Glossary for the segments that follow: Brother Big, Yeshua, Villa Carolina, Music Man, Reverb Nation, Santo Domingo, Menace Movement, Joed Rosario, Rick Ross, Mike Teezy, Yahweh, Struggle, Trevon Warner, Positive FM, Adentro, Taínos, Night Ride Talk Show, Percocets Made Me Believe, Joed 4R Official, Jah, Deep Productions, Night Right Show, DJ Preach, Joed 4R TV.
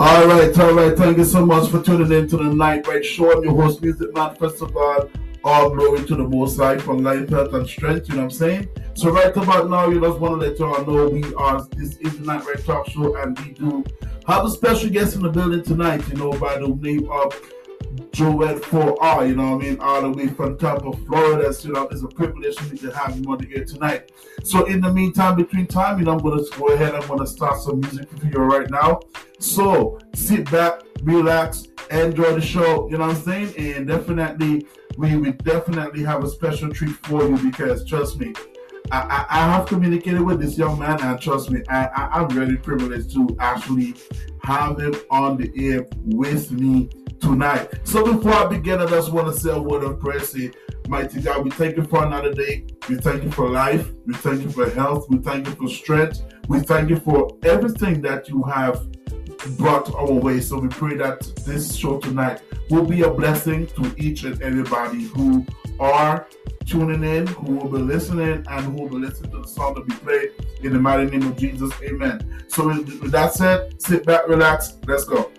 All right. Thank you so much for tuning in to the Night Right Show. I'm your host, Music Man. First of all glory to the Most High for life, health, and strength. You know what I'm saying? So right about now, you just want to let y'all know this is the Night Right Talk Show, and we do have a special guest in the building tonight, you know, by the name of Joed 4R, you know what I mean, all the way from Tampa, Florida. So, you know, it's a privilege for me to have him on the air tonight. So in the meantime, between time, you know, I'm going to go ahead and I'm going to start some music for you right now. So sit back, relax, enjoy the show, you know what I'm saying? And definitely, we definitely have a special treat for you because, trust me, I have communicated with this young man, and trust me, I'm really privileged to actually have him on the air with me tonight. So before I begin, I just want to say a word of prayer. Say, mighty God, we thank you for another day. We thank you for life. We thank you for health. We thank you for strength. We thank you for everything that you have brought our way. So we pray that this show tonight will be a blessing to each and everybody who are tuning in, who will be listening, and who will be listening to the song that we play, in the mighty name of Jesus. Amen. So with that said, sit back, relax, let's go.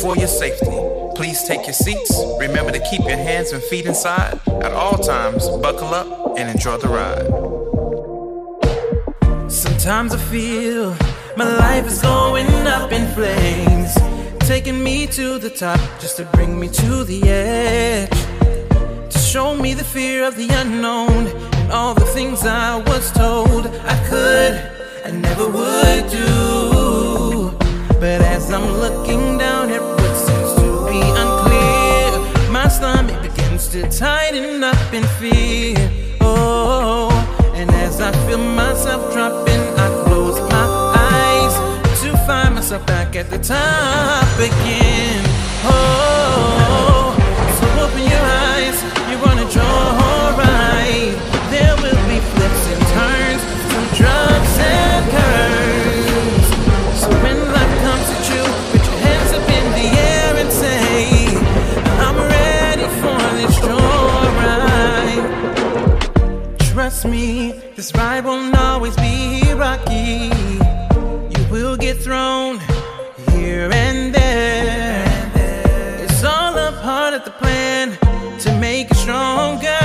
For your safety, please take your seats. Remember to keep your hands and feet inside at all times. Buckle up and enjoy the ride. Sometimes I feel my life is going up in flames, taking me to the top just to bring me to the edge, to show me the fear of the unknown and all the things I was told I could, I never would do. But as I'm looking down at what seems to be unclear, my stomach begins to tighten up in fear. Oh, and as I feel myself dropping, I close my eyes to find myself back at the top again. Oh, so open your eyes, you're gonna draw all right. There will be flips and turns, some drops and curves. So when life comes at you, put your hands up in the air and say, I'm ready for this joyride. Trust me, this ride won't always be rocky. You will get thrown here and there. It's all a part of the plan to make you stronger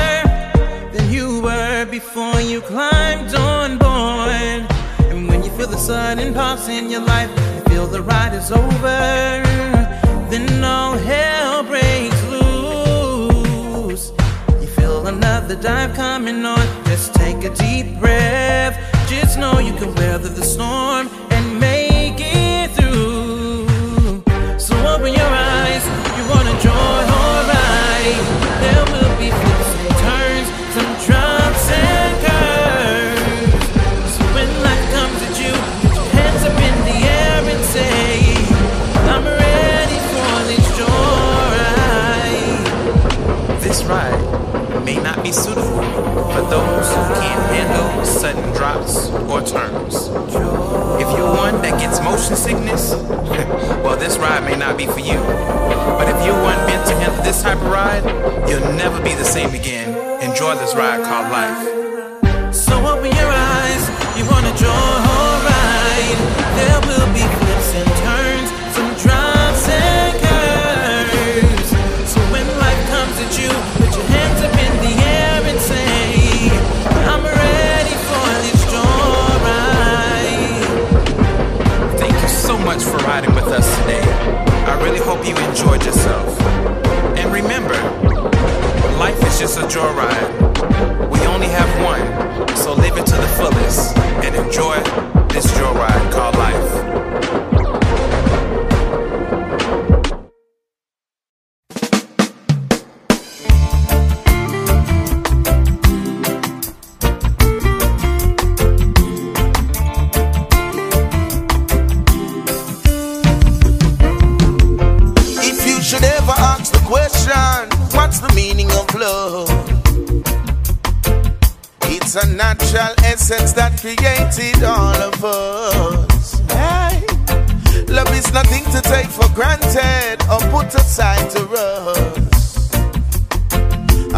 than you were before you climbed on board. And when you feel the sudden pause in your life, you feel the ride is over, then all hell breaks loose. You feel another dive coming on. Just take a deep breath. Just know you can weather the storm and make it through. So open your eyes, you want to join all right. There will be flips and turns, some drops and curves. So when life comes at you, put your hands up in the air and say, I'm ready for this joyride. This ride may not be suitable for those who can't handle sudden drops or turns. If you're one that gets motion sickness, well, this ride may not be for you. But if you're one meant to handle this type of ride, you'll never be the same again. Enjoy this ride called life. So open your eyes, you wanna join all right. There will be flips and turns, some drops and curves. So when life comes at you, put your hands up in the air and say, I'm ready for this joyride. Thank you so much for riding with us today. I really hope you enjoyed yourself. And remember, life is just a joyride. We only have one, so live it to the fullest and enjoy this joyride called life. love. It's a natural essence that created all of us. Hey. Love is nothing to take for granted or put aside to us.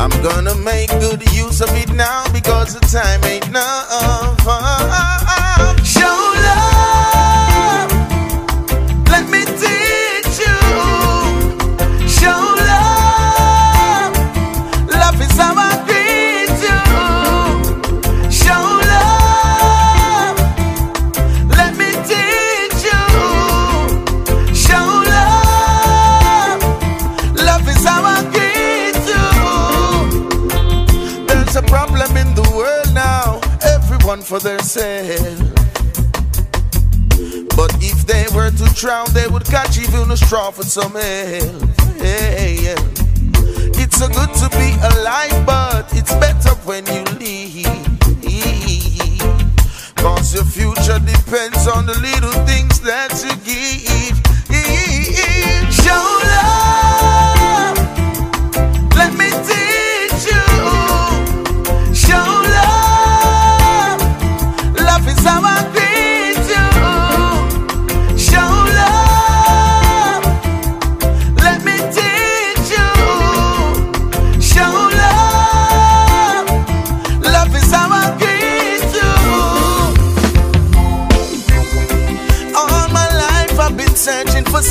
I'm gonna make good use of it now because the time ain't enough. Show love. Let me teach you. Show love. Love is how I greet you. Show love. Let me teach you. Show love. Love is how I greet you. There's a problem in the world now. Everyone for themselves. But if they were to drown, they would catch even a straw for some help. Yeah. It's so good to be alive, but it's better when you leave. Cause your future depends on the little things that you give. Show love. Let me teach you. Show love. Love is how I feel.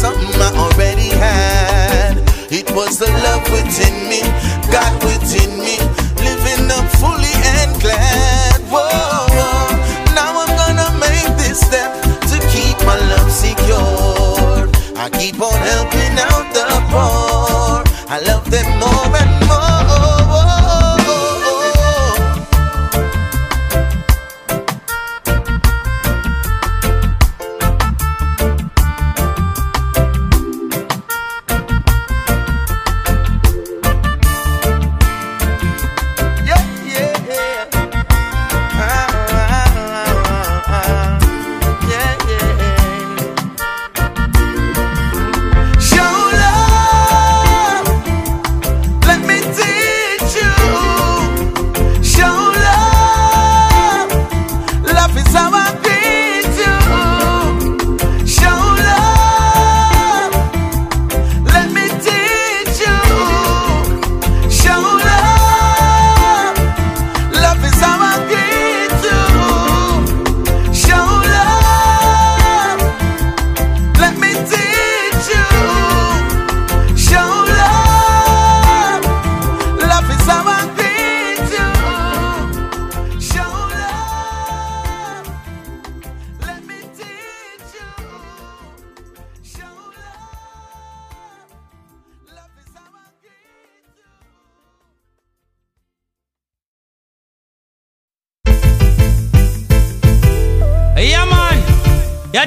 Something I already had. It was the love within me, God within me, living up fully and glad. Whoa. Now I'm gonna make this step to keep my love secure. I keep on helping out the poor. I love them more and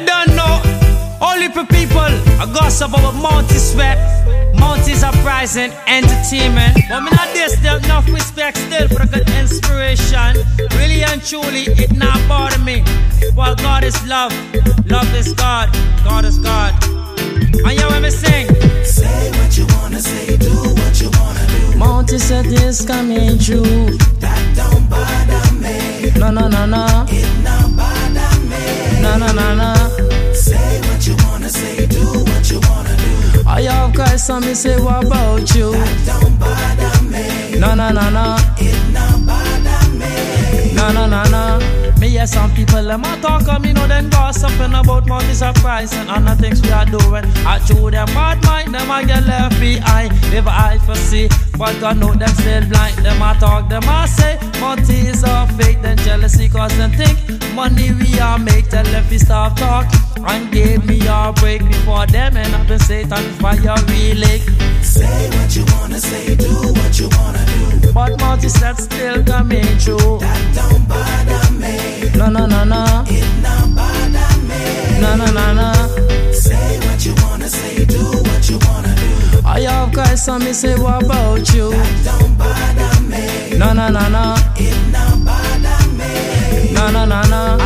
I know them still blind, them I talk, them I say. Monty is all fake, then jealousy cause them think. Money we all make, tell them we stop talk. And gave me a break before them and I've been Satan fire relay. Say what you wanna say, do what you wanna do. But Monty said still coming true. That don't bother me. No. It don't bother me. No. Say what you wanna say, do what you wanna do. I have guys on me say what about you? That don't bother me. No. It don't bother me. No.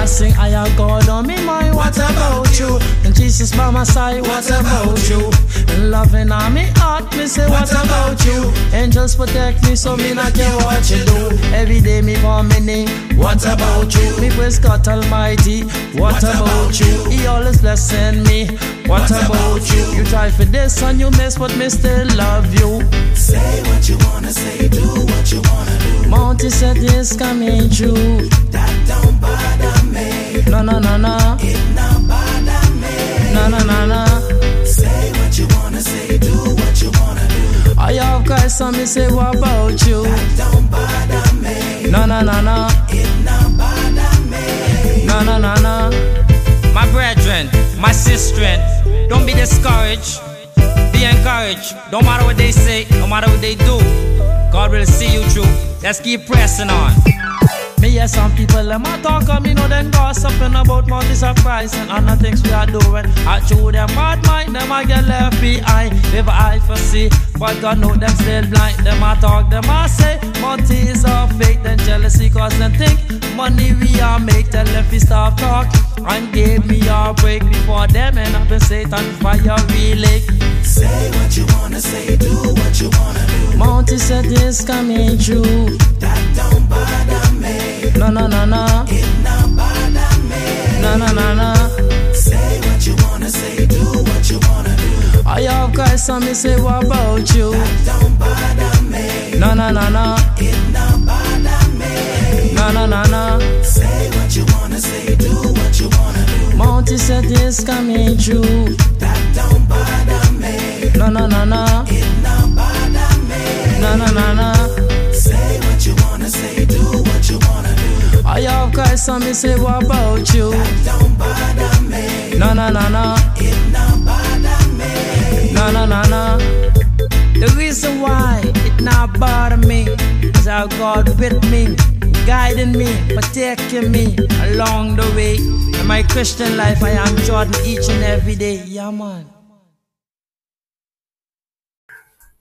I sing I have God on me mind. What about you? And Jesus by my side. What about you? loving on me heart. Me say what about you? Angels protect me so me not care what you do. Every day me for me name. What about you? Me praise God Almighty. What about you? He always blessing me. What about you? You try for this and you miss, but me still love you. Say what you wanna say, do what you wanna do. Monty said this coming true. That don't bother me. No, no, no, no. It don't bother me. No, no, no, no. Say what you wanna say, do what you wanna do. I have Christ and me say what about you? That don't bother me. No, no, no, no. It don't bother me. No, no, no, no. My brethren, my sistren, don't be discouraged. Be encouraged. Don't matter what they say, no matter what they do, God will see you through. Let's keep pressing on. Me hear some people them a talk and me know them gossiping about money surprise and other things we are doing. I chew them bad mind, them I get left behind. Never I foresee, but God know them still blind. Them a talk, them a say money is a fake. Then jealousy cause them think money we are make. Tell them fi stop talk and give me a break before them end up in Satan fire we lake. Say what you wanna say, do what you wanna do. Monty said this coming true. That don't bother me. No, no, no, no. It don't bother me. No, no, no, no. Say what you wanna say, do what you wanna do. I have Christ and me say what about you? That don't bother me. No, no, no, no. It don't bother me. No, no, no, no. Say what you wanna say, do what you wanna do. Monty said this coming true. That don't bother me. No, no, no, no. It don't bother me. No, no, no, no. Say what you wanna say, do what you wanna do. I have Christ and me say what about you? That don't bother me. No, no, no, no. It don't bother me. No, no, no, no. The reason why it not bother me is how God with me, guiding me, protecting me along the way. In my Christian life I am Jordan each and every day. Yeah, man.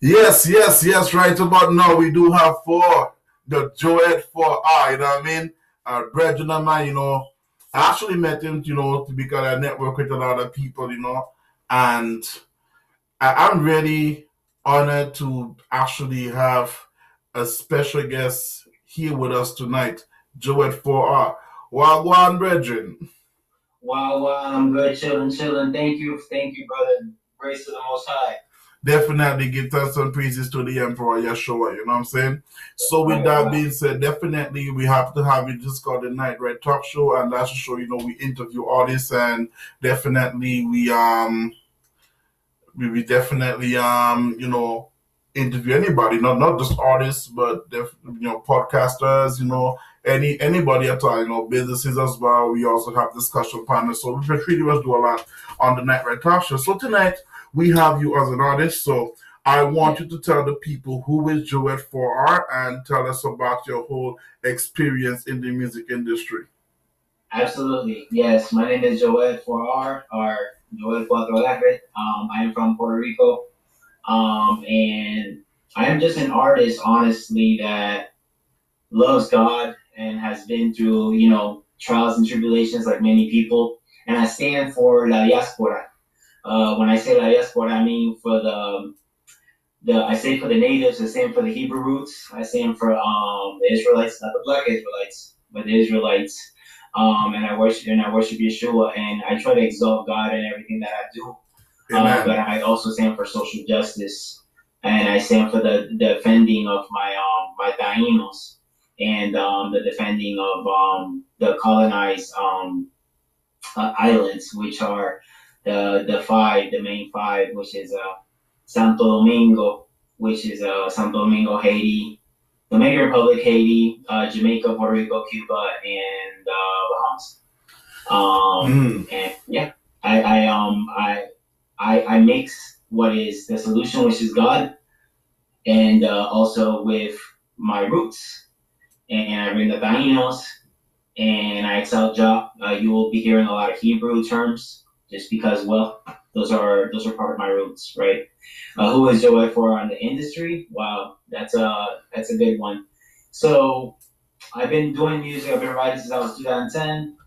Yes, yes, yes. Right about now we do have for the Joed 4R, you know what I mean? Brethren of mine, you know, I actually met him, you know, because I network with a lot of people, you know, and I'm really honored to actually have a special guest here with us tonight, Joed 4R. Wagwan, brethren. Wagwan, I'm good, chilling. Thank you, brother. Grace to the Most High. Definitely give thanks and praises to the Emperor Yeshua, you know what I'm saying? So with that being said, definitely we have to have it. This is called the Night Right Talk Show, and that's a show, you know, we interview artists, and definitely we definitely you know, interview anybody, not just artists, but podcasters, you know, anybody at all, you know, businesses as well. We also have discussion panels, so we pretty much do a lot on the Night Right Talk Show. So tonight we have you as an artist, so I want you to tell the people who is Joed 4R and tell us about your whole experience in the music industry. Absolutely, yes. My name is Joed 4R, or Joed 4R. I am from Puerto Rico, and I am just an artist, honestly, that loves God and has been through, you know, trials and tribulations like many people, and I stand for La Diáspora. When I say La Diáspora, I mean for the natives, I stand for the Hebrew roots, I stand for the Israelites, not the black Israelites, but the Israelites. And I worship Yeshua, and I try to exalt God in everything that I do. But I also stand for social justice, and I stand for the defending of my Taínos, and the defending of the colonized islands, which are the main five, which is Santo Domingo, Haiti, Dominican Republic, Haiti, Jamaica, Puerto Rico, Cuba, and Bahamas. And yeah, I mix what is the solution, which is God, and also with my roots, and I bring the Taínos, and I excel job. You will be hearing a lot of Hebrew terms. Just because, well, those are part of my roots, right? Who is Joed 4R on the industry? Wow, that's a big one. So I've been doing music. I've been writing since I was 2010.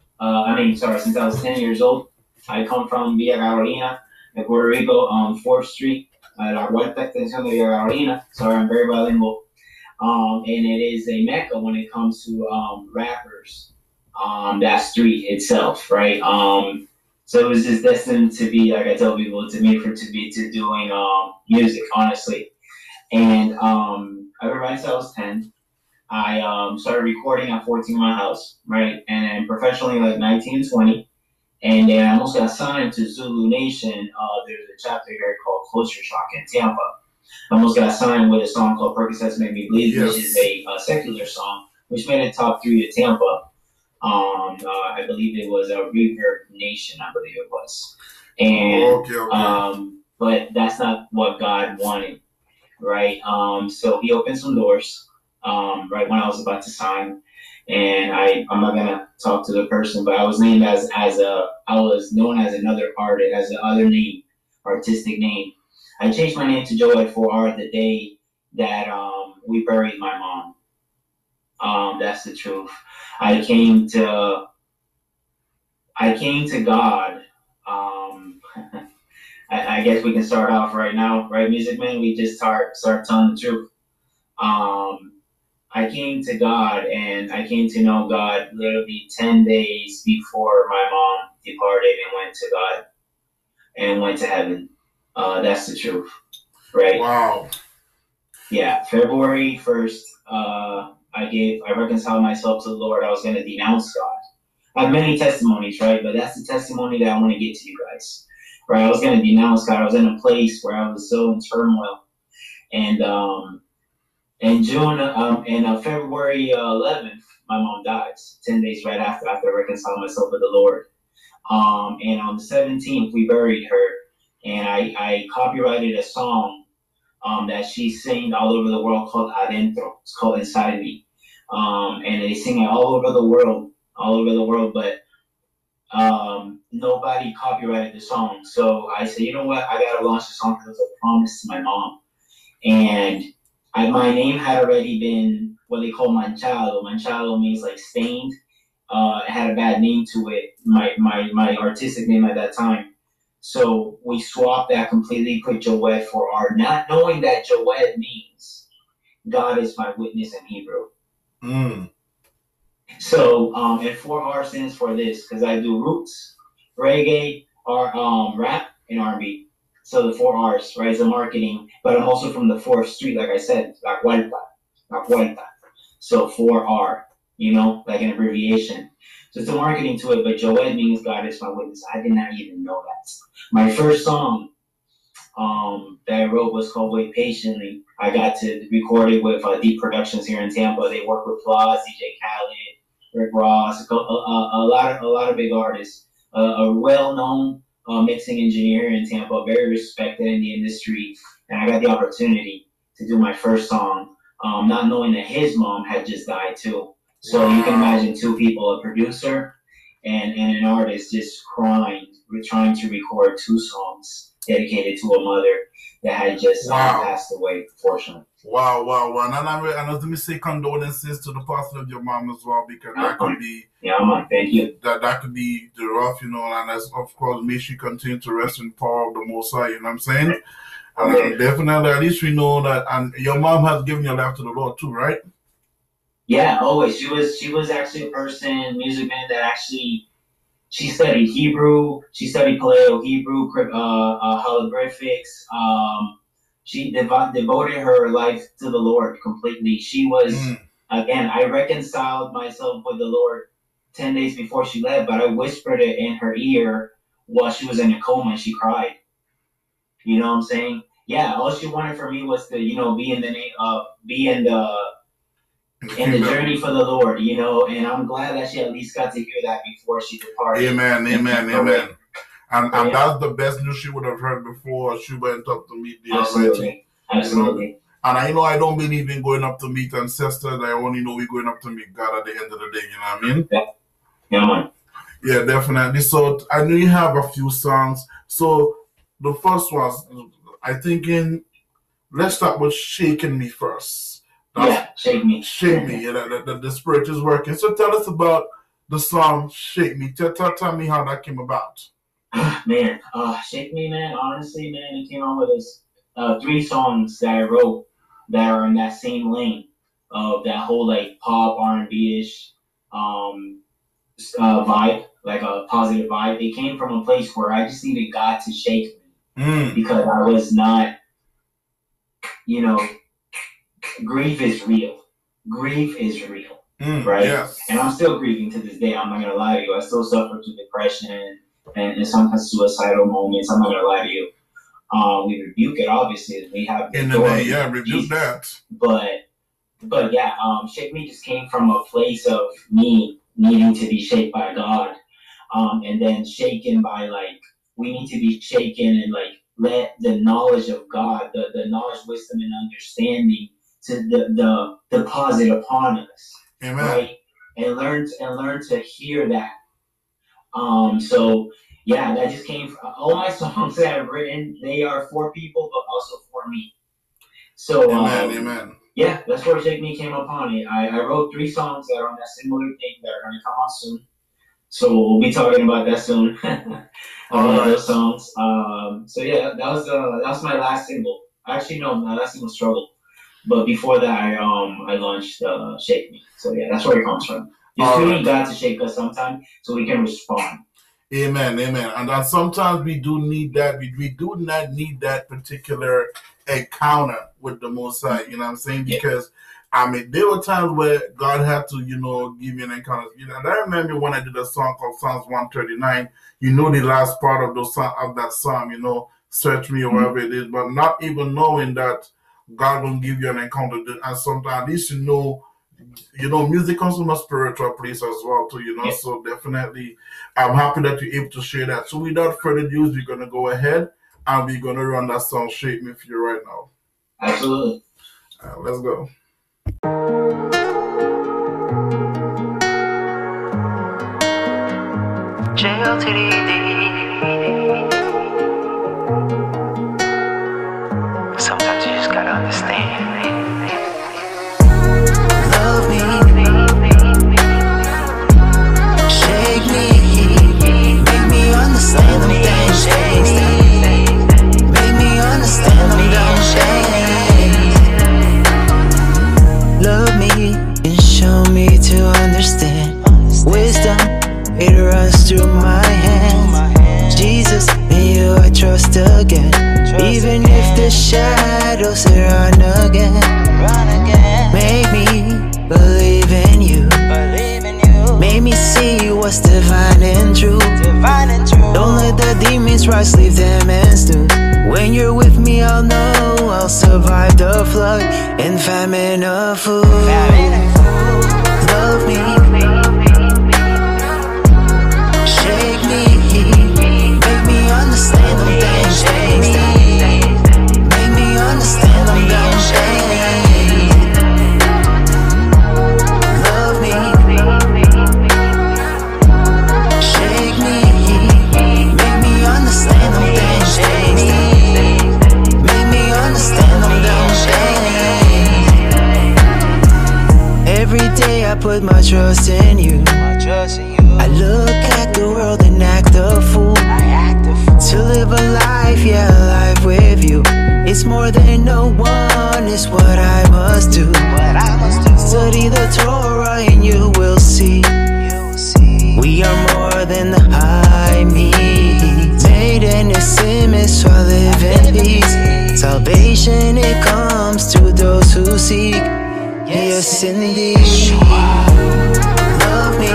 Since I was 10 years old. I come from Villa Carolina, in Puerto Rico, on 4th Street. La Huerta extension of Villa Carolina. Sorry, I'm very bilingual. And it is a mecca when it comes to rappers, that street itself, right? So it was just destined to be, like I tell people, to me, for to be to doing music, honestly. And I remember I was 10. I started recording at 14 in my house, right? And then professionally, like 19 and 20. And then I almost got signed to Zulu Nation. There's a chapter here called Closure Shock in Tampa. I almost got signed with a song called Percocets Made Me Believe, yes, which is a secular song, which made it top 3 to Tampa. I believe it was a Reverb Nation, I believe it was. And okay. But that's not what God wanted, right? So he opened some doors, right when I was about to sign. And I'm not gonna talk to the person, but I was named as another artist, as the other name, artistic name. I changed my name to Joed 4R the day that we buried my mom. That's the truth. I came to God. I guess we can start off right now, right, Music Man? We just start telling the truth. I came to God, and I came to know God literally 10 days before my mom departed and went to God and went to heaven. That's the truth, right? Wow. Yeah, February 1st, I reconciled myself to the Lord. I was going to denounce God. I have many testimonies, right? But that's the testimony that I want to get to you guys, right? I was going to denounce God. I was in a place where I was so in turmoil. And, February 11th, my mom dies, 10 days right after I reconciled myself with the Lord. And on the 17th, we buried her, and I copyrighted a song that she sang all over the world called Adentro. It's called Inside Me. And they sing it all over the world, but nobody copyrighted the song. So I said, you know what? I got to launch the song because it was a promise to my mom. And my name had already been what they call manchado. Manchado means like stained. It had a bad name to it, my artistic name at that time. So we swapped that completely, put Joed 4R, not knowing that Joed means God is my witness in Hebrew. Mm. So, and 4R stands for this, because I do roots, reggae, rap, and R&B. So the 4 R's, right, the marketing, but I'm also from the 4th Street, like I said, La Huerta. So 4R, like an abbreviation. So it's the marketing to it, but Joed means God is my witness. I did not even know that. My first song that I wrote was called Wait Patiently. I got to record it with Deep Productions here in Tampa. They work with Flaws, DJ Khaled, Rick Ross, a lot of big artists, a well-known mixing engineer in Tampa, very respected in the industry, and I got the opportunity to do my first song, not knowing that his mom had just died too. So you can imagine two people, a producer and an artist, just crying. We're trying to record two songs dedicated to a mother that had just passed away, fortunately. Wow. And let me say condolences to the passing of your mom as well, because that could be... Yeah, man, thank you. That could be the rough, and as of course, may she continue to rest in power of the Most High, you know what I'm saying? Okay. And definitely, at least we know that, and your mom has given your life to the Lord too, right? Yeah, always. She was actually a person, Music Man, that actually... She studied Hebrew. She studied Paleo-Hebrew, holographics. She devoted her life to the Lord completely. She was, again, I reconciled myself with the Lord 10 days before she left, but I whispered it in her ear while she was in a coma, and she cried. You know what I'm saying? Yeah, all she wanted from me was to, be in the journey for the Lord, and I'm glad that she at least got to hear that before she departed. Amen. And that's the best news she would have heard before she went up to meet the Almighty. Absolutely. And I don't believe in going up to meet ancestors. I only know we're going up to meet God at the end of the day. You know what I mean? Yeah, definitely. So I know you have a few songs. So the first one, I thinking, let's start with Shaking Me first. Shake Me. The spirit is working. So tell us about the song Shake Me. Tell me how that came about. Man, Shake Me, man. Honestly, man, it came out with this three songs that I wrote that are in that same lane of that whole like pop R&B-ish vibe, like a positive vibe. It came from a place where I just needed God to shake me because I was not, you know, grief is real. Grief is real, right? Yes. And I'm still grieving to this day. I'm not going to lie to you. I still suffer through depression and sometimes suicidal moments. I'm not going to lie to you. We rebuke it, obviously. We have in the name, yeah, rebuke that. But yeah, Shake Me just came from a place of me needing to be shaped by God, and then shaken by like we need to be shaken and like let the knowledge of God, the knowledge, wisdom, and understanding to the deposit upon us, amen. Right? And learn to hear that. So yeah, that just came from all my songs that I've written. They are for people, but also for me. So amen. Yeah, that's where Shake Me came upon it. I wrote three songs that are on that similar thing that are going to come out soon. So we'll be talking about that soon. All right. Those songs. So yeah, that was my last single. Actually, no, my last single was Struggle. But before that, I launched Shake Me. So yeah, that's where it comes from. You still need God to shake us sometime so we can respond. Amen. And that sometimes we do need that. We do not need that particular encounter with the Most High. You know what I'm saying? Because, I mean, there were times where God had to, you know, give me an encounter. You know, and I remember when I did a song called Psalms 139, you know the last part of that psalm, you know, search me or whatever it is, but not even knowing that God will give you an encounter. And sometimes at least you know, music comes from a spiritual place as well, too, you know, so definitely I'm happy that you're able to share that. So without further ado, we're going to go ahead and we're going to run that song Shake Me for you right now. Absolutely. All right, let's go. Sometimes you just got to understand. Through my hands, Jesus, in you I trust again. Even if the shadows run again, make me believe in you. Make me see what's divine and true. Don't let the demons rise, leave them and snooze. When you're with me, I'll know I'll survive the flood and famine of food. Love me. Put my trust in you. I look at the world and act a fool. To live a life, yeah, a life with you. It's more than no one, it's what I must do. Study the Torah and you will see. We are more than the high meat. Made in His image, so I live in peace. Salvation, it comes to those who seek. Yes, indeed. Love me.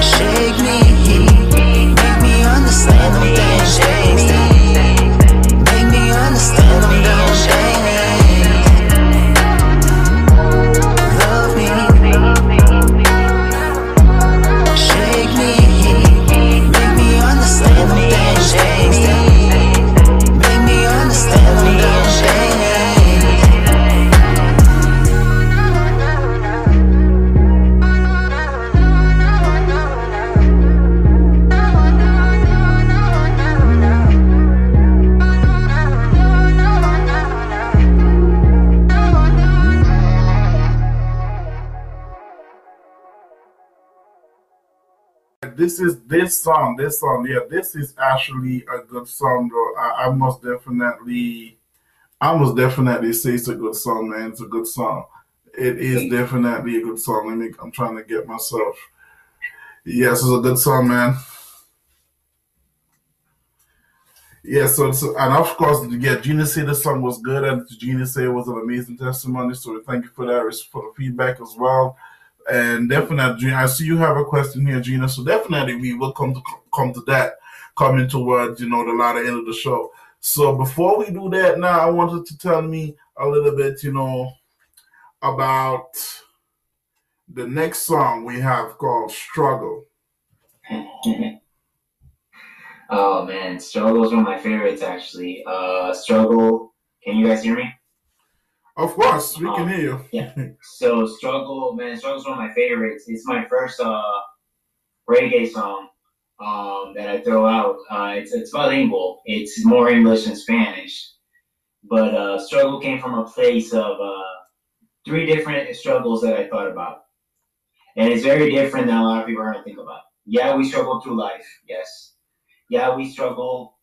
Shake me. Make me understand I'm down. Shake me. Make me understand I'm down. Shake me. Love me. Shake me. Make me understand I'm down. Shake me. Make me understand I'm down. Shake me. this is actually a good song, though. I must definitely say it's a good song, man. It's a good song. It is definitely a good song. I'm trying to get myself. Yes, it's a good song, man. Yeah, so and of course, yeah, Gina said the song was good, and Gina said it was an amazing testimony. So thank you for that, for the feedback as well. And definitely, Gina, I see you have a question here, Gina. So definitely, we will come to that, coming towards, the latter end of the show. So before we do that, now I wanted to tell me a little bit, about the next song we have called Struggle. Oh man, Struggle is one of my favorites, actually. Struggle, can you guys hear me? Of course, we can hear you. Yeah. So Struggle, man, Struggle's one of my favorites. It's my first reggae song that I throw out. It's bilingual. It's more English and Spanish. But Struggle came from a place of three different struggles that I thought about. And it's very different than a lot of people are going to think about. Yeah, we struggle through life, yes. Yeah, we struggle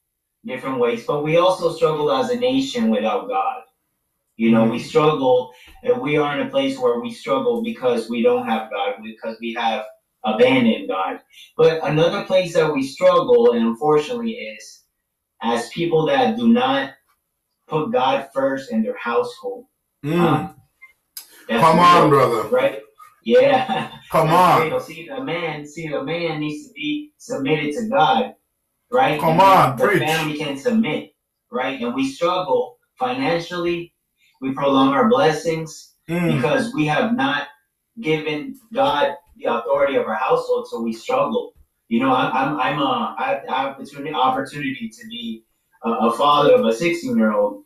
different ways, but we also struggle as a nation without God. We struggle, and we are in a place where we struggle because we don't have God, because we have abandoned God. But another place that we struggle, and unfortunately, is as people that do not put God first in their household. Come on, brother. Right? Yeah. Come on. See, the man needs to be submitted to God, right? Come on, preach. The family can submit, right? And we struggle financially. We prolong our blessings because we have not given God the authority of our household, so we struggle. I have the opportunity to be a father of a 16-year-old.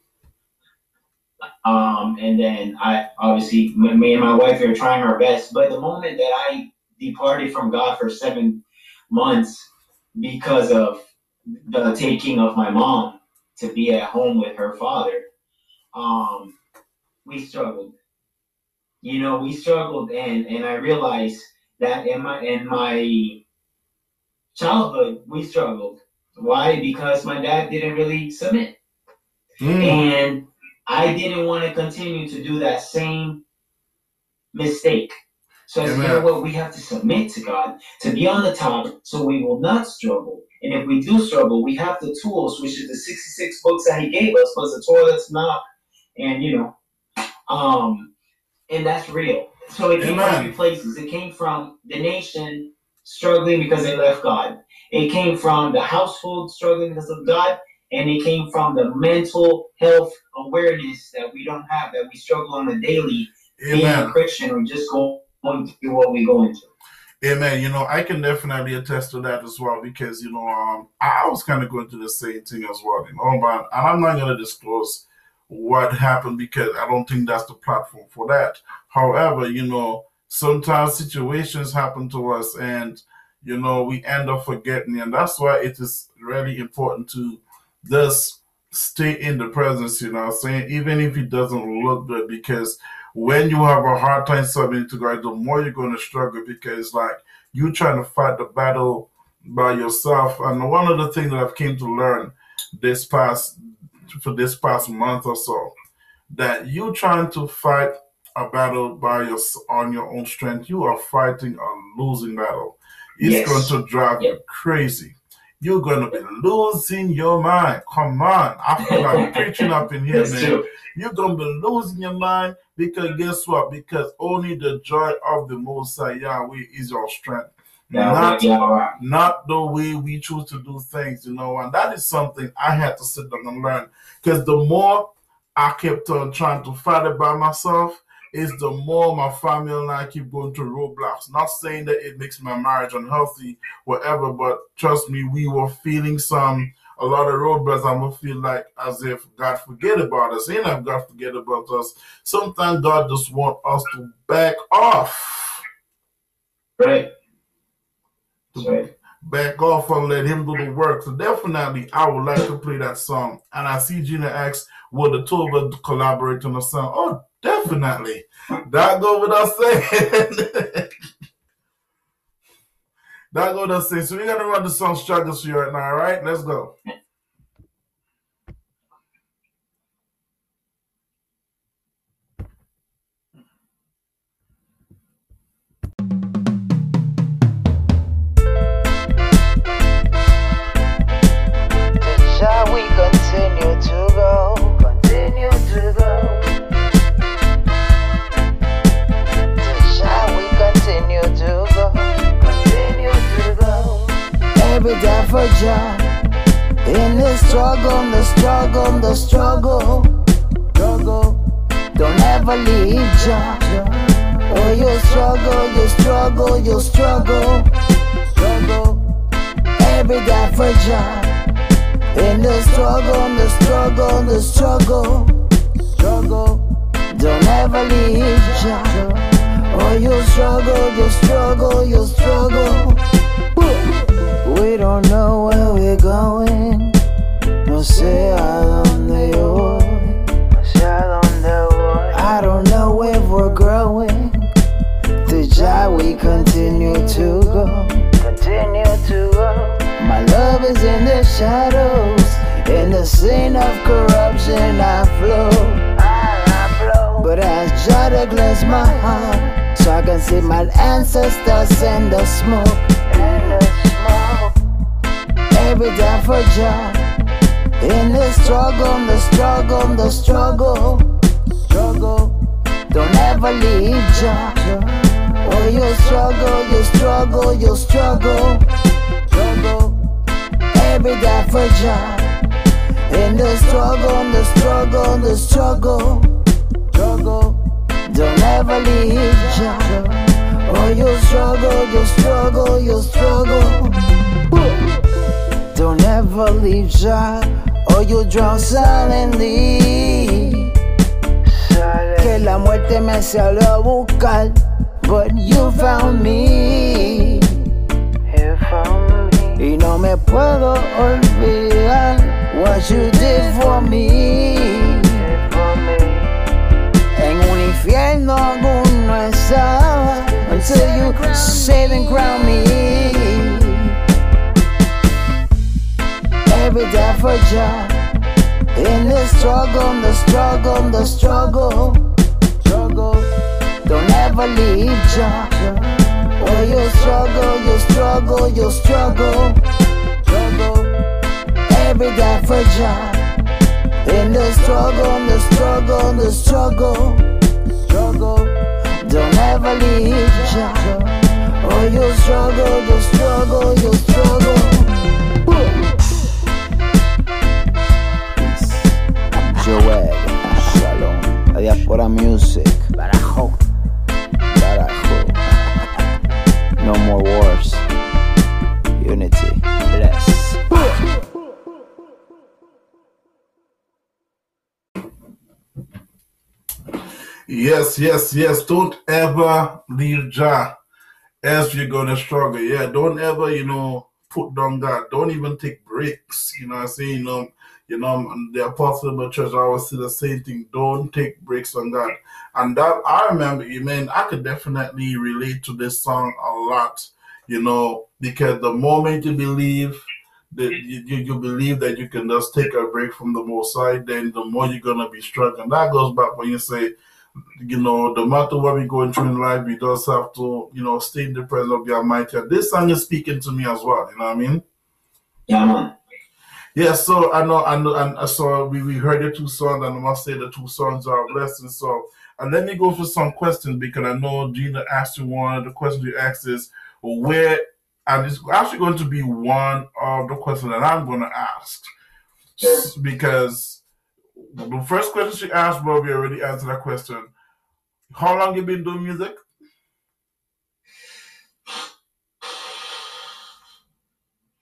And then I obviously, me and my wife are trying our best. But the moment that I departed from God for 7 months because of the taking of my mom to be at home with her father, we struggled. We struggled, and I realized that in my childhood we struggled. Why? Because my dad didn't really submit, and I didn't want to continue to do that same mistake. So I said, we have to submit to God to be on the top so we will not struggle. And if we do struggle, we have the tools, which is the 66 books that he gave us, plus the toilet's knob. And, and that's real. So it came from two places. It came from the nation struggling because they left God. It came from the household struggling because of God. And it came from the mental health awareness that we don't have, that we struggle on a daily, being a Christian or just going through what we're going through. Amen. I can definitely attest to that as well because, I was kind of going through the same thing as well. But I'm not going to disclose what happened because I don't think that's the platform for that. However, sometimes situations happen to us and, we end up forgetting. And that's why it is really important to just stay in the presence, saying, even if it doesn't look good, because when you have a hard time submitting to God, the more you're going to struggle because, you're trying to fight the battle by yourself. And one of the things that I've came to learn this past month or so, that you're trying to fight a battle on your own strength. You are fighting a losing battle. It's going to drive you crazy. You're going to be losing your mind. Come on. I feel like I'm preaching up in here, man. True. You're going to be losing your mind because guess what? Because only the joy of the Most High Yahweh is our strength. Not the way we choose to do things, And that is something I had to sit down and learn. Because the more I kept on trying to fight it by myself, is the more my family and I keep going to roadblocks. Not saying that it makes my marriage unhealthy, whatever, but trust me, we were feeling a lot of roadblocks. I'm going to feel like as if God forget about us. Ain't if God forget about us. Sometimes God just wants us to back off. Right. Back off and let him do the work. So definitely, I would like to play that song. And I see Gina asks, will the two of us collaborate on the song? Oh, definitely. That goes without saying. Download us things. So we're going to run the song Struggle for you right now, all right? Let's go. Shall we continue to go? Continue to go. Shall we continue to go? Continue to go. Every day for job. In the struggle, the struggle, the struggle. Struggle. Don't ever leave job. Oh, you struggle, you struggle, you struggle. Struggle. Every day for job. In the struggle, the struggle, the struggle. Struggle. Don't ever leave ya. Oh, you struggle, you struggle, you struggle. We don't know where we're going. No sé a dónde voy. I don't know if we're growing. To Jah we continue to go. Continue to go. My love is in the shadows. In the scene of corruption I flow, I flow. But I try to cleanse my heart, so I can see my ancestors in the smoke, in the smoke. Every day for job. In the struggle, the struggle, the struggle. Struggle. Don't ever leave job. Oh, you struggle, you struggle, you struggle. Struggle. Every day for job. In the struggle, the struggle, the struggle. Struggle. Don't ever leave job. Oh, you struggle, you struggle, you struggle. Woo. Don't ever leave job. Oh, you drown silently. Que la muerte me salió a buscar, but you found me. You found me. Y no me puedo olvidar what you did for me. En un infierno aún no estaba until you saved and crowned me. Every day for job. In the struggle, the struggle, the struggle. Struggle. Don't ever leave job. Oh, you struggle, you struggle, you struggle. Struggle. Every day for job. In the struggle, the struggle, the struggle. Struggle. Don't ever leave job. Oh, you struggle, you struggle, you struggle. Joed, Shalom, La Diáspora Music. Barajo. No more wars. Unity. Bless. Yes, yes, yes. Don't ever leave Jah as you're going to struggle. Yeah, don't ever, put down God. Don't even take breaks. You know what I'm saying? The Apostle Church always say the same thing. Don't take breaks on God. And that, I remember, I could definitely relate to this song a lot, because the moment you believe that you believe that you can just take a break from the Most High, then the more you're going to be struggling. That goes back when you say, no matter what we're going through in life, we just have to, stay in the presence of the Almighty. This song is speaking to me as well, you know what I mean? Yeah, man. Yeah, so I know, and so we heard the two songs, and I must say the two songs are a blessing. So, and let me go for some questions, because I know Gina asked you one of the questions you asked is where, and it's actually going to be one of the questions that I'm going to ask, because the first question she asked, well, we already answered that question. How long you been doing music?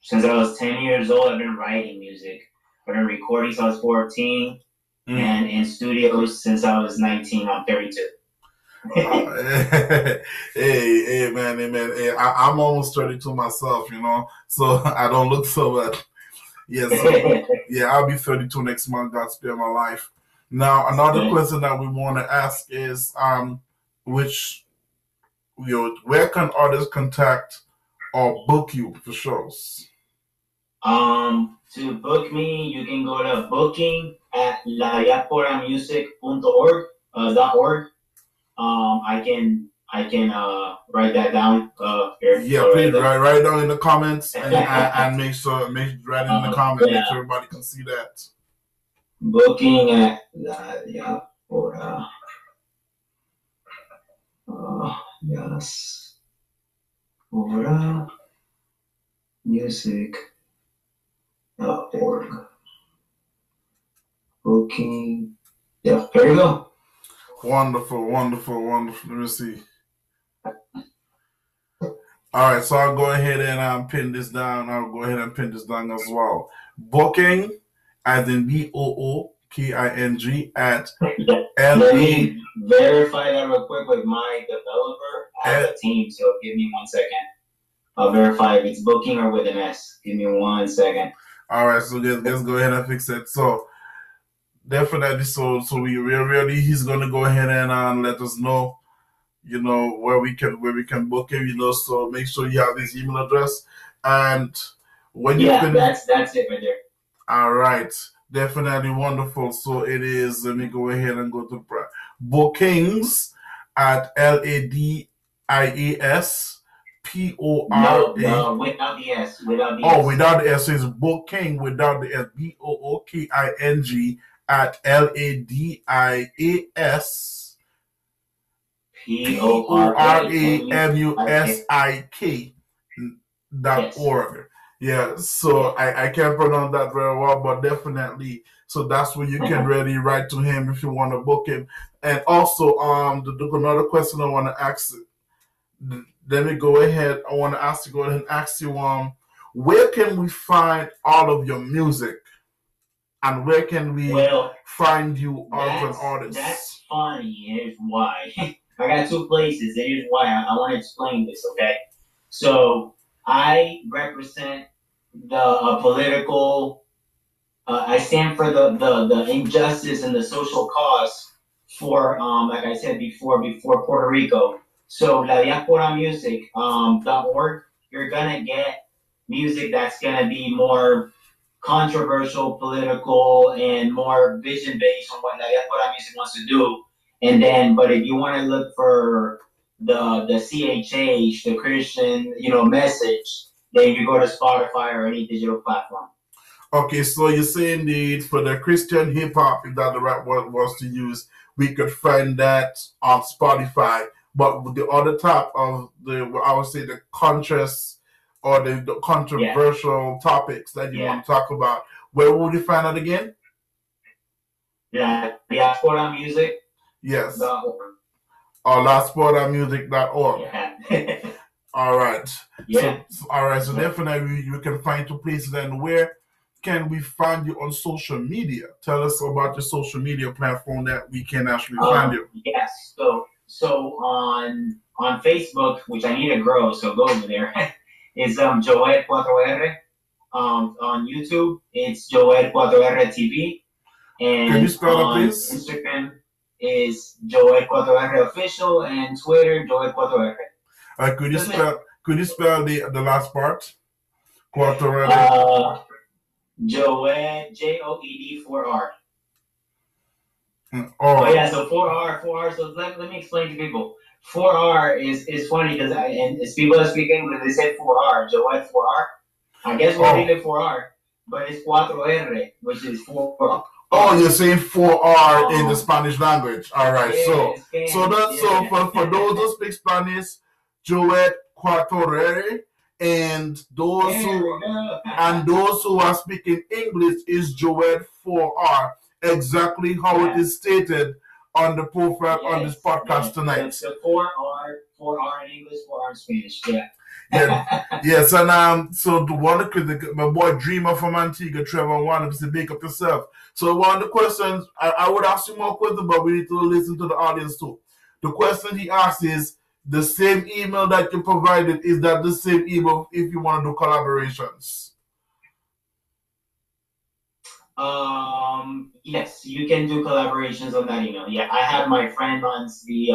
Since I was 10 years old, I've been writing music. I've been recording since I was 14, and in studios since I was 19. I'm 32. Hey, man, hey, man. Hey, I'm almost 32 myself, so I don't look so bad. Yeah, so, yeah, I'll be 32 next month. God spare my life. Now, another question that we want to ask is, where can artists contact or book you for shows? To book me, you can go to booking@layapora music.org. I can write that down here. Yeah, please write down in the comments and make sure everybody can see that. Booking at La Diáspora. Yes. Ora music.org. Booking. Yeah, there you go. Wonderful. Let me see. All right, so I'll go ahead and pin this down. As well. Booking, as in booking at L. Let me verify that real quick with my developer. I have a team, so give me 1 second. I'll verify if it's booking or with an S. Give me 1 second. All right, so let's go ahead and fix it. So definitely, so we're ready. He's gonna go ahead and let us know, you know, where we can book him, you know. So make sure you have his email address, and when you finish, that's it right there. All right, definitely wonderful. So it is. Let me go ahead and go to bookings at LADIASPORA. No, without the S. Without the S. It's booking without the S. booking at LADIASPORAMUSIK.org. Yeah, so I can't pronounce that very well, but definitely. So that's where you can really write to him if you want to book him. And also, another question I want to ask. Let me go ahead. I want to ask you, where can we find all of your music? And where can we find you as an artist? That's funny. Here's why. I got two places. Here's why. I want to explain this, okay? So I represent the political... I stand for the injustice and the social cause for, like I said before Puerto Rico. So La Diáspora Music, .org, you're going to get music that's going to be more... controversial, political, and more vision based on what La Diáspora Music wants to do. And then, but if you want to look for the CHH, the Christian, message, then you go to Spotify or any digital platform. Okay, so you're saying for the Christian hip hop, if that the right word was to use, we could find that on Spotify. But with the other type of the contrast. Or the controversial topics that you want to talk about. Where would you find that again? Yeah, Diáspora Music. Yes. Or LaDiasporamusic.org. Yeah. All right. Yeah. So definitely you can find two places. And where can we find you on social media? Tell us about your social media platform that we can actually find you. Yes. So on Facebook, which I need to grow, so go over there. It's Joed 4R. On YouTube, it's Joed 4R TV. And can you spell on it, please? Instagram is Joed 4R Official, and Twitter, Joed 4R. Could you spell the last part? 4R. Joed, Joed 4R. Oh yeah, so 4R. So let me explain to people. 4R is funny because it's people that speak English, they said 4R, Joed 4R. I guess we're reading 4R, but it's 4R, which is 4R. Oh, you're saying 4R in the Spanish language. All right, for those who speak Spanish, Joed 4R, and those who are speaking English is Joed 4R, exactly how it is stated on the profile on this podcast tonight. The 4R in English, 4R in Spanish. Yes, and so the one critic, my boy Dreamer from Antigua, Trevor, wanted to make up yourself. So one of the questions I would ask you more questions, but we need to listen to the audience too. The question he asked is the same email that you provided. Is that the same email if you want to do collaborations? Yes, you can do collaborations on that email. Yeah, I have my friend on the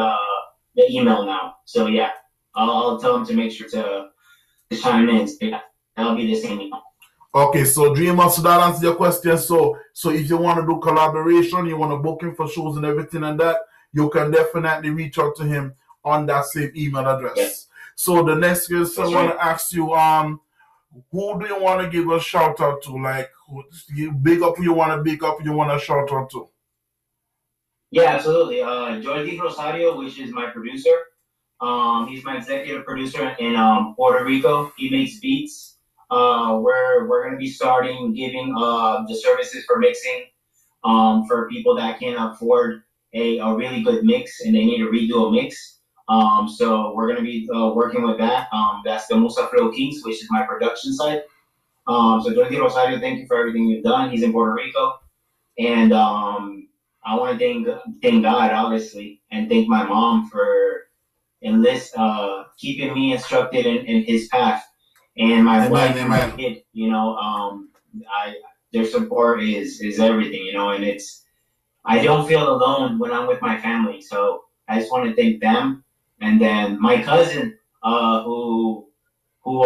email now. So I'll tell him to make sure to chiming in. So that'll be the same. Okay, so Dreamer, so that answers your question. So if you want to do collaboration, you want to book him for shows and everything and that, you can definitely reach out to him on that same email address. Yes. So the next question I want to ask you, who do you want to give a shout out to? Like, you want to shout out to? Yeah, absolutely. Joed Rosario, which is my producer. He's my executive producer in Puerto Rico. He makes beats. We're going to be starting giving the services for mixing for people that can't afford a really good mix and they need to redo a mix. So we're going to be working with that. That's the Musafrio Kings, which is my production site. So Joed Rosario, thank you for everything you've done. He's in Puerto Rico. And I want to thank God, obviously, and thank my mom for keeping me instructed in his path. And my wife and my kid, their support is everything, and I don't feel alone when I'm with my family. So I just want to thank them. And then my cousin, who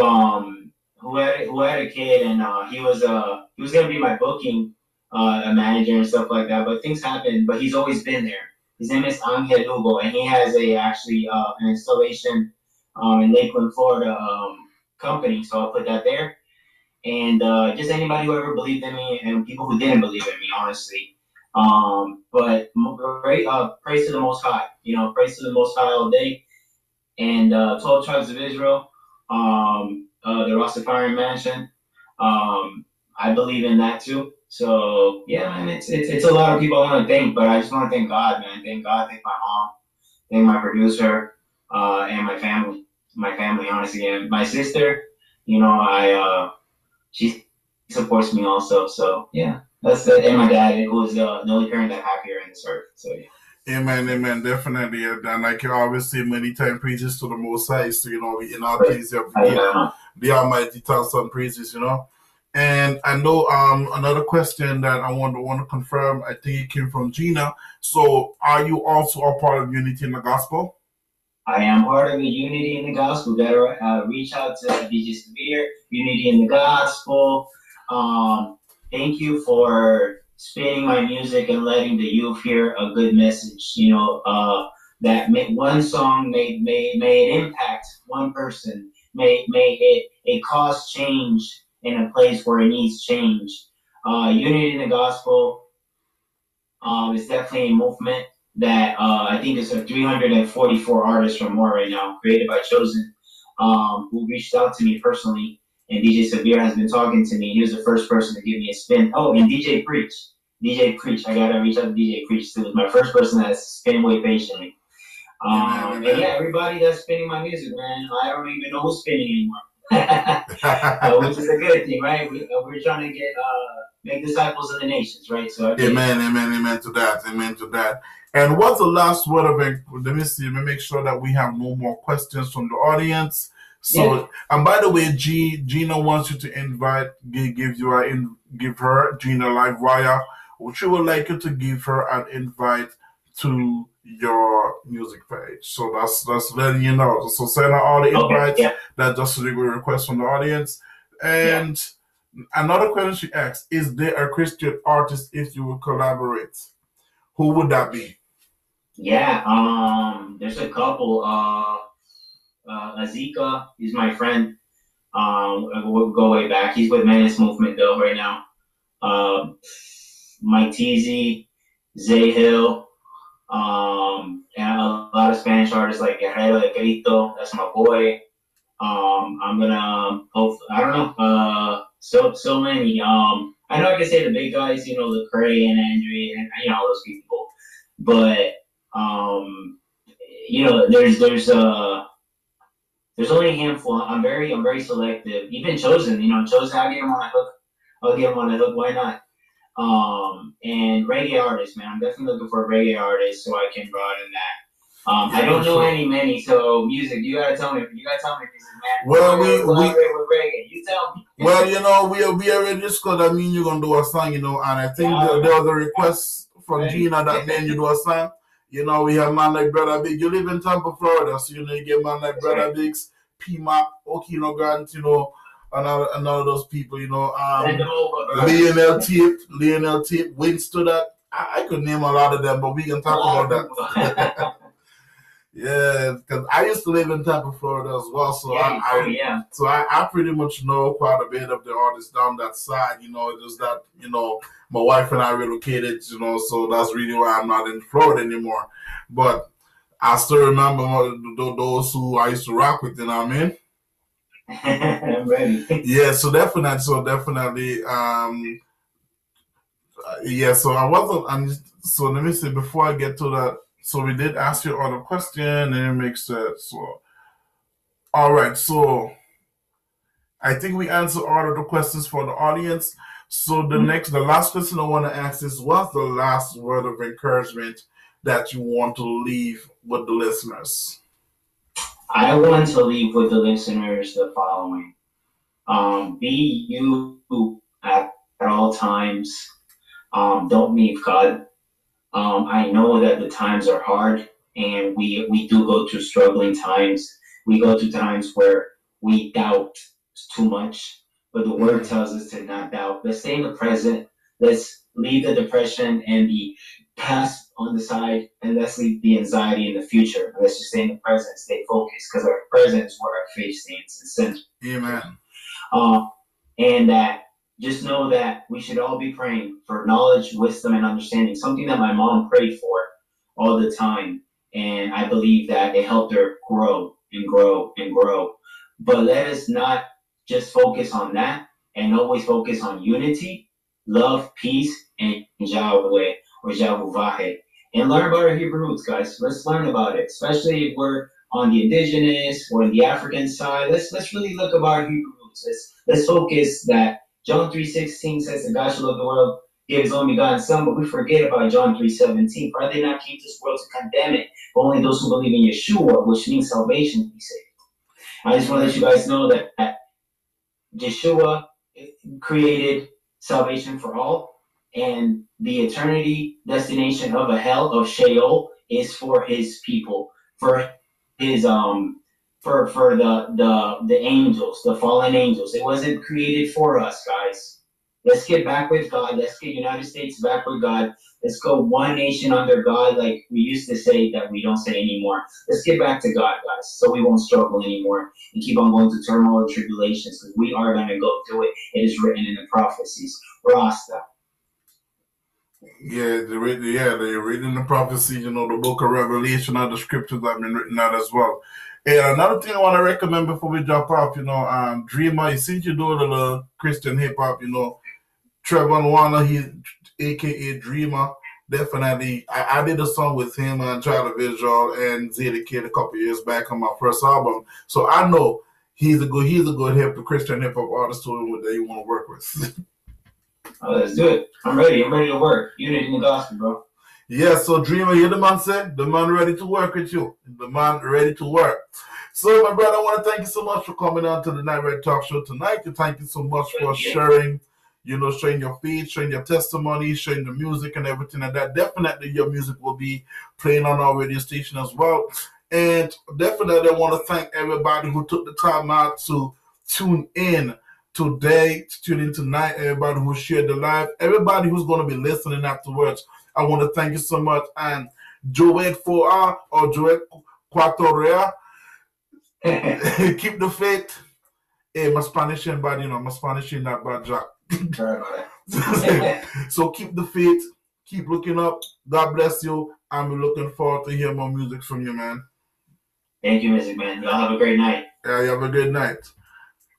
had a kid, and he was gonna be my booking, a manager and stuff like that. But things happened. But he's always been there. His name is Angel Lugo, and he has an installation in Lakeland, Florida, company. So I'll put that there. And just anybody who ever believed in me, and people who didn't believe in me, honestly. But great, praise to the Most High, praise to the Most High all day. And 12 tribes of Israel, the Rastafarian Mansion, I believe in that too. So yeah, man, it's a lot of people I want to thank, but I just want to thank God, man. Thank God, thank my mom, thank my producer, and my family, honestly, and my sister. She supports me also. So yeah. That's it. And my dad, who is the only parent that happier in this earth. So yeah. Amen, definitely. And like you always say, many times praises to the Most High. So in our praise, the Almighty tells some praises. And I know another question that I want to confirm. I think it came from Gina. So are you also a part of Unity in the Gospel? I am part of the Unity in the Gospel. Better reach out to DJ Sabir, Unity in the Gospel. Thank you for spinning my music and letting the youth hear a good message. That one song may it impact one person, may it cause change in a place where it needs change. Unity in the Gospel is definitely a movement that I think it's 344 artists or more right now, created by Chosen, who reached out to me personally. And DJ Sabir has been talking to me. He was the first person to give me a spin. Oh, and DJ Preach. I got to reach out to DJ Preach. He was my first person that's spinning away patiently. And yeah, everybody that's spinning my music, man, I don't even know who's spinning anymore. Which is a good thing, right? We're trying to make disciples of the nations, right? So Amen to that. And what's the last word of it? Let me make sure that we have no more questions from the audience. So yeah. And by the way, Gina wants you to give her Gina live wire, which she would like you to give her an invite to your music page. So that's letting you know. So send her all the invites. Yeah. That's just a request from the audience. And another question she asks: is there a Christian artist if you would collaborate? Who would that be? Yeah, there's a couple. Azika is my friend. We'll go way back. He's with Menace Movement though right now. Mike Teezy, Zay Hill, and a lot of Spanish artists like Guerrero de Grito. That's my boy. I'm gonna hope, I don't know, so many. I know I can say the big guys, Lecrae and Andre and all those people, but there's only a handful. I'm very selective. Even Chosen, Chosen, I'll get him on the hook. Why not? And reggae artists, man. I'm definitely looking for a reggae artist so I can broaden that. I don't know many. So music, you gotta tell me this is man. Well, you tell me. Well, we already discussed. I mean, you're gonna do a song, and I think there was a request from Gina that then you do a song. We have man like Brother Big. You live in Tampa, Florida, so you get man like Brother Biggs. PMAP, Okinogan, you know, and all those people, you know. Lionel Tape, Winston, I could name a lot of them, but we can talk about that. Yeah, because I used to live in Tampa, Florida as well, so I pretty much know quite a bit of the artists down that side, you know, just that, you know, my wife and I relocated, you know, so that's really why I'm not in Florida anymore. But I still remember those who I used to rock with, you know what I mean? Yeah, so definitely, so let me see, before I get to that, so we did ask you all the question, and it makes sense. So, all right. So, I think we answered all of the questions for the audience. So, the last question I want to ask is, what's the last word of encouragement that you want to leave with the listeners? I want to leave with the listeners the following: be you at all times. Don't leave God. I know that the times are hard, and we do go through struggling times. We go through times where we doubt too much, but the word tells us to not doubt. Let's stay in the present. Let's leave the depression and the past on the side, and let's leave the anxiety in the future. Let's just stay in the present, stay focused, because our present is where our faith stands and centered. Amen. And that. Just know that we should all be praying for knowledge, wisdom, and understanding, something that my mom prayed for all the time. And I believe that it helped her grow and grow and grow. But let us not just focus on that and always focus on unity, love, peace, and Yahweh or Yahuwah. And learn about our Hebrew roots, guys. Let's learn about it, especially if we're on the indigenous or the African side. Let's really look about our Hebrew roots. Let's focus that. John 3:16 says that God should love the world, give his only begotten son, but we forget about John 3:17. For I did not came to this world to condemn it, but only those who believe in Yeshua, which means salvation, will be saved. I just want to let you guys know that Yeshua created salvation for all, and the eternity destination of a hell of Sheol is for his people, for his for the angels, the fallen angels. It wasn't created for us, guys. Let's get back with God. Let's get United States back with God. Let's go one nation under God, like we used to say that we don't say anymore. Let's get back to God, guys, so we won't struggle anymore and keep on going through turmoil and tribulations, because we are going to go through it. It is written in the prophecies. Rasta. They're reading the prophecy, you know, the book of Revelation, all the scriptures that have been written out as well. And another thing I want to recommend before we drop off, you know, Dreamer, since you do a little Christian hip hop, you know, Trevon Warner, he, aka Dreamer, definitely. I did a song with him and Child of Israel and Zeta Kid a couple years back on my first album. So I know he's a good Christian hip hop artist too, that you want to work with. Oh, let's do it. I'm ready to work. Unity in the Gospel, bro. Yeah, so Dreamer, you're the man, said the man ready to work with you. The man ready to work. So, my brother, I want to thank you so much for coming on to the Night Ride Talk Show tonight. And thank you so much for sharing, you know, sharing your feed, sharing your testimony, sharing the music and everything like that. Definitely your music will be playing on our radio station as well. And definitely I want to thank everybody who took the time out to tune in today, to tune in tonight, everybody who shared the live, everybody who's going to be listening afterwards. I want to thank you so much. And Joed 4R or Joed 4R, keep the faith. Hey, my Spanish ain't bad, you know. My Spanish ain't that bad, Jack. So keep the faith. Keep looking up. God bless you. I'm looking forward to hear more music from you, man. Thank you, Music Man. Y'all have a great night. Yeah, you have a good night.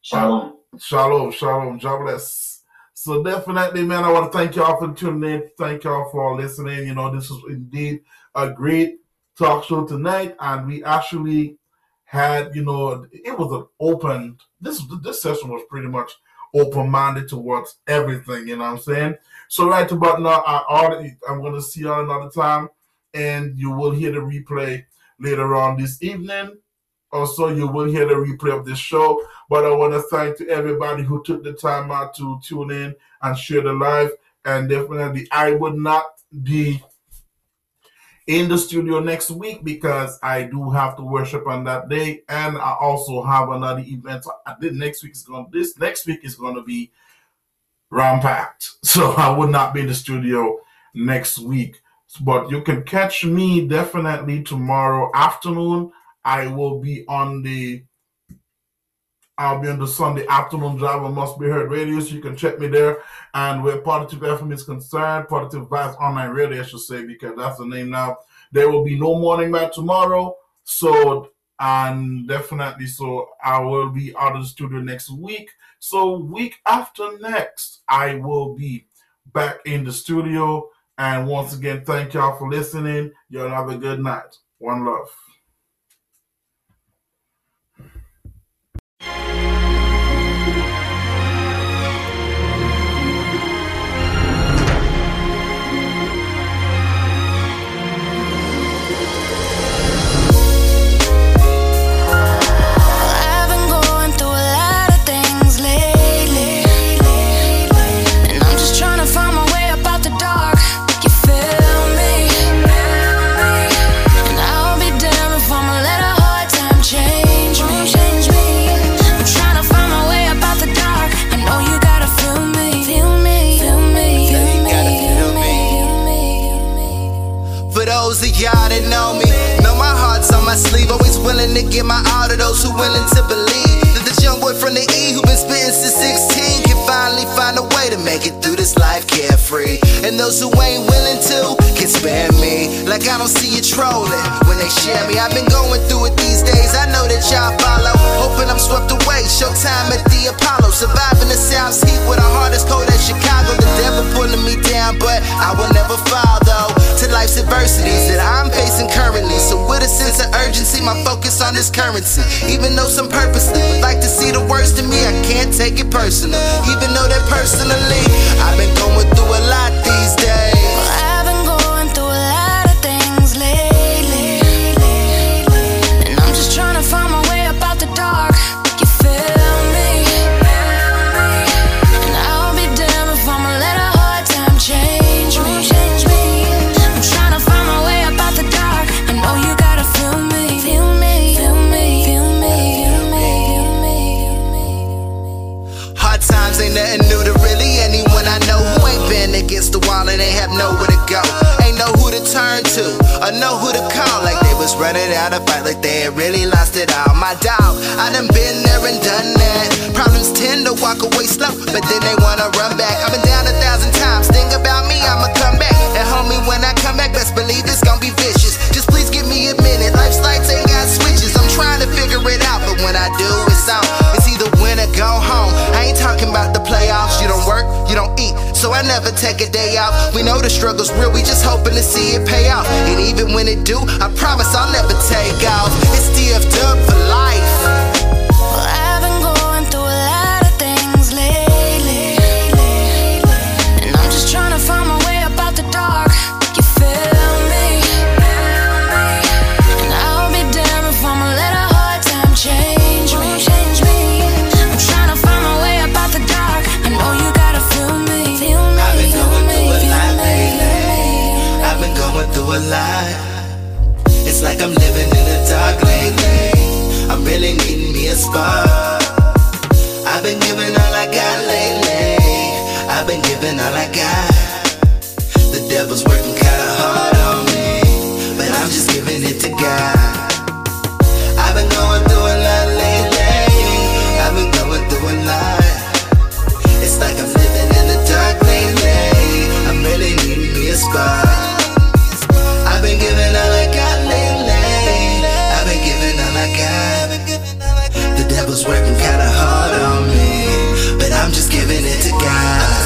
Shalom. Shalom. God bless. So definitely, man, I want to thank y'all for tuning in. Thank y'all for listening. You know, this was indeed a great talk show tonight. And we actually had, you know, it was an open, this session was pretty much open-minded towards everything, you know what I'm saying? So right about now, I'm going to see y'all another time. And you will hear the replay later on this evening. Also, you will hear the replay of this show, but I want to thank to everybody who took the time out to tune in and share the live. And definitely, I would not be in the studio next week because I do have to worship on that day, and I also have another event. I think next week is gonna be rampacked, so I would not be in the studio next week. But you can catch me definitely tomorrow afternoon. I will be on the Sunday afternoon drive on Must Be Heard Radio, so you can check me there. And where Positive FM is concerned, Positive Vice Online Radio, I should say, because that's the name now. There will be no morning by tomorrow, so I will be out of the studio next week. So week after next, I will be back in the studio. And once again, thank y'all for listening. Y'all have a good night. One love. Y'all that know me, know my heart's on my sleeve. Always willing to give my all to those who willing to believe that this young boy from the E who been spitting since 16 can finally find a way to make it through this life carefree. And those who ain't willing to can spare me. Like I don't see you trolling when they share me. I've been going through it these days. I know that y'all follow, hoping I'm swept away. Showtime at the Apollo, surviving the South heat with a heart as cold as Chicago. The devil pulling me down, but I will never fall though. To life's adversities that I'm facing currently. So with a sense of urgency, my focus on this currency. Even though some purposely would like to see the worst in me, I can't take it personal. Even though that personally, I've been going through a lot these days. Well, I've been going through a lot of things lately, and I'm just trying to find my way up out the dark. You feel me? And I'll be damned if I'ma let a hard time change me. Nothing new to really anyone I know who ain't been against the wall and ain't have nowhere to go. Ain't know who to turn to or know who to call. Like they was running out of fight, like they had really lost it all. My dog, I done been there and done that. Problems tend to walk away slow, but then they wanna run back. I've been down 1,000 times, think about me, I'ma come back. And homie, when I come back, best believe it's gonna be vicious. Just please give me a minute, life's lights ain't got switches. I'm trying to figure it out, but when I do, it's on. It's either win or go home. I ain't talking about the playoffs. You don't work, you don't eat, so I never take a day out. We know the struggle's real, we just hoping to see it pay off. And even when it do, I promise I'll never take off. It's DF'd up for life. Well, I've been going through a lot of things lately, and I'm just trying to find my way up out the dark. You feel me? And I'll be damned if I'ma let a hard time change me. A lot. It's like I'm living in the dark lately. I'm really needing me a spark. I've been giving all I got lately. I've been giving all I got. The devil's working kinda hard on me, but I'm just giving it to God. I've been going through a lot lately. I've been going through a lot. It's like I'm living in the dark lately. I'm really needing me a spark. I've been giving all I got lately. I've been giving all I got. The devil's working kinda hard on me, but I'm just giving it to God.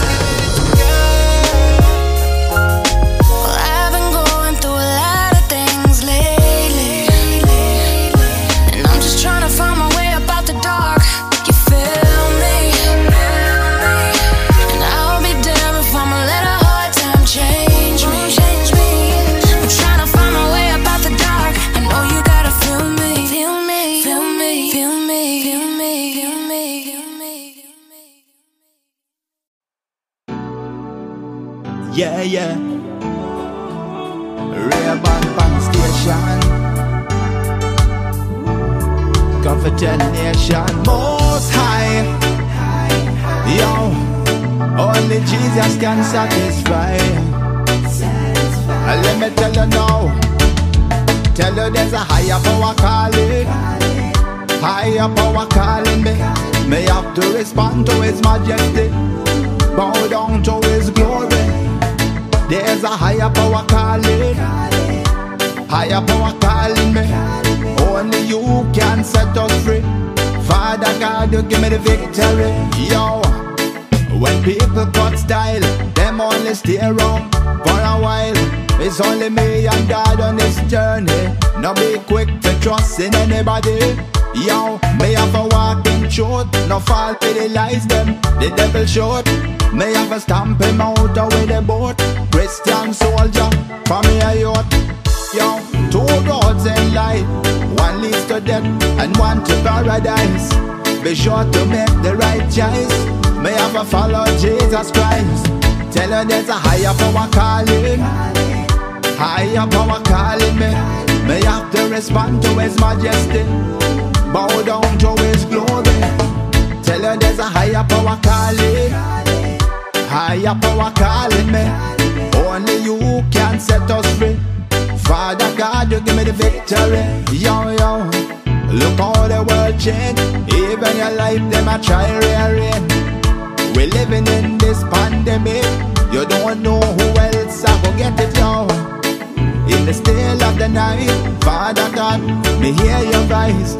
Rearborn Pump Station, Comforted Nation, Most High. Yo, only Jesus can satisfy. Let me tell you now, tell you there's a higher power calling, higher power calling me. Me have to respond to His majesty, bow down to His glory. There's a higher power calling me. Only You can set us free. Father God, You give me the victory. Yo, when people cut style, them only stay around for a while. It's only me and God on this journey. Now be quick to trust in anybody. Yo, me have a walk in truth, no fall to the lies them, the devil short. Me have a stamp him out with the boat. Christian soldier, for me a yacht. Yo, two roads in life, one leads to death and one to paradise. Be sure to make the right choice. Me have a follow Jesus Christ. Tell her there's a higher power calling, higher power calling me. Me have to respond to His majesty, bow down to His glory. Tell her there's a higher power calling, higher power calling me. Only You can set us free. Father God, You give me the victory. Yo, yo, look how the world change. Even your life, them a try rearrange. We living in this pandemic. You don't know who else I go get it, yo. In the still of the night, Father God, me hear Your voice.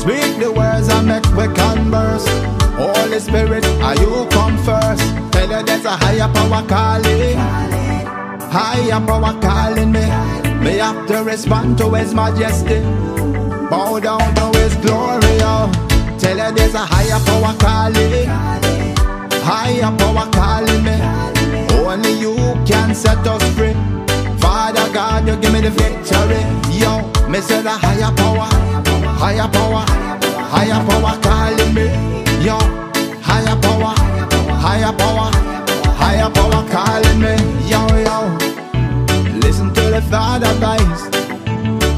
Speak the words and make we converse. Holy Spirit, are You come first? Tell you there's a higher power calling me. Me have to respond to His majesty, bow down to His glory. Tell you there's a higher power calling me. Only You can set us free. Father God, You give me the victory. Yo, me say the higher power calling me. Yo, higher power calling me. Yo, yo, listen to the Father voice.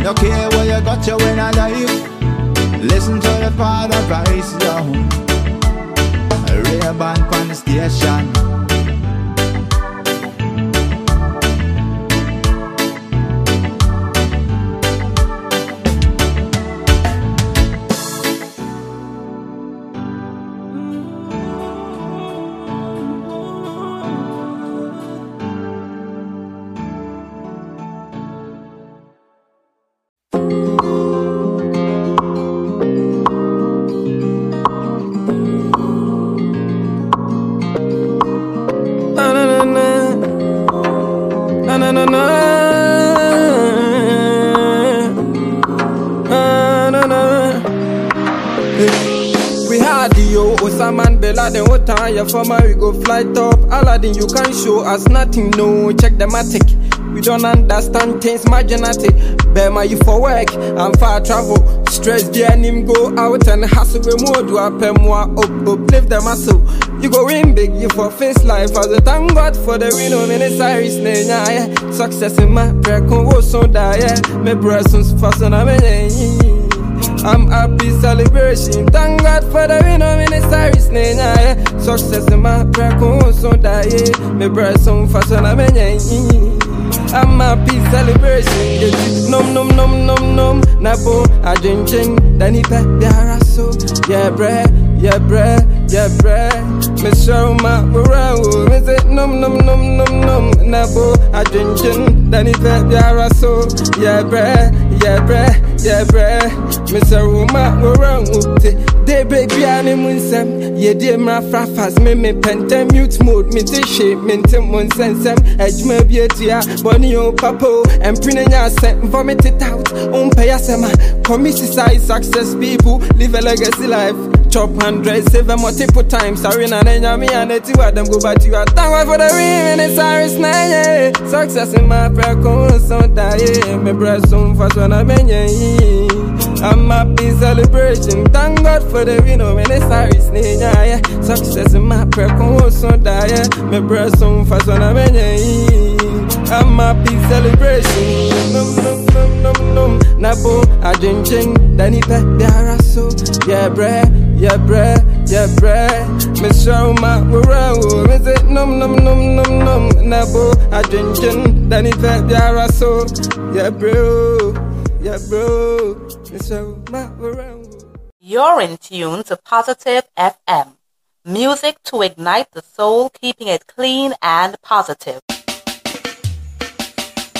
No care where you got your win alive. Listen to the Father voice, yo. Real band on the station. From we go fly top Aladdin, you can show us nothing, no. Check the matic, we don't understand things, my genetic. Bema you for work, I'm far travel. Stress the name go out and hustle with more. Do I pay more up, lift the muscle. You go in big, you for face life. As a thank God for the win on any series, yeah. Success in my prayer, convo so die, yeah. My presence fast on a I'm happy celebration. Thank God for the win on the series, yeah. Success in my prayer, so die. My breath on fashion, I'm happy celebration. Nom nom nom nom nom. Nabo, I drink ching. Danny back there, so yeah, bread, yeah, bread, yeah, bread. Miss Sharma, Burrow, is it nom nom nom nom nom? Nabo, I drink ching. Danny back there, so yeah, bread, yeah, bread. Yeah, bruh, Mr. Roma, we're wrong. They baby, I'm in some. Yeah, dear, my fraffas, me pentem, mute mode, me to shape, me to monsensem, edge my beauty, bonnie, oh, papo, and printing your scent, vomit it out, on payasema, commissary success people, live a legacy life, chop hundreds, save them multiple times, sorry, na me and the two of them go back to you. Thank God for the win, it's Iris, yeah. Success in my prayer, constant, yeah, my breath, soon, fast, when I'm in, yeah. I'm happy celebration. Thank God for the win on the series, yeah. Success in my prayer, constant, yeah. My breath, soon, fast, when I'm in, yeah. I might be celebration. Nabo, I dream ching, Danny Pet, the Harasso. Yeah, bruh, yeah, bruh, yeah, bruh. Miss Show, my world, is it num. Nabo, I dream ching, Danny Pet, the Harasso. Yeah, bro, yeah, bro. Miss Show, my world. You're in tune to Positive FM. Music to ignite the soul, keeping it clean and positive.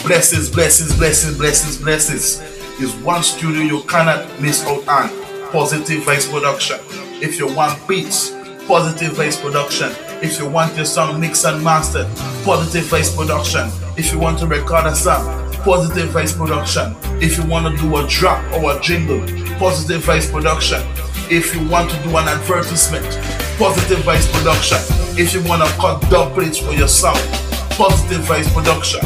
Blessings, blessings, blessings, blessings, blessings. There's one studio you cannot miss out on. Positive Vice Production. If you want beats, Positive Vice Production. If you want your song mixed and mastered, Positive Vice Production. If you want to record a song, Positive Vice Production. If you want to do a drop or a jingle, Positive Vice Production. If you want to do an advertisement, Positive Vice Production. If you want to cut doublets for your song, Positive Vice Production.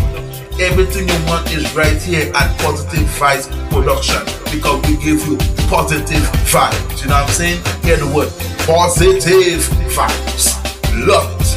Everything you want is right here at Positive Vice Production, because we give you positive vibes. You know what I'm saying? Hear the word positive vibes. Love it.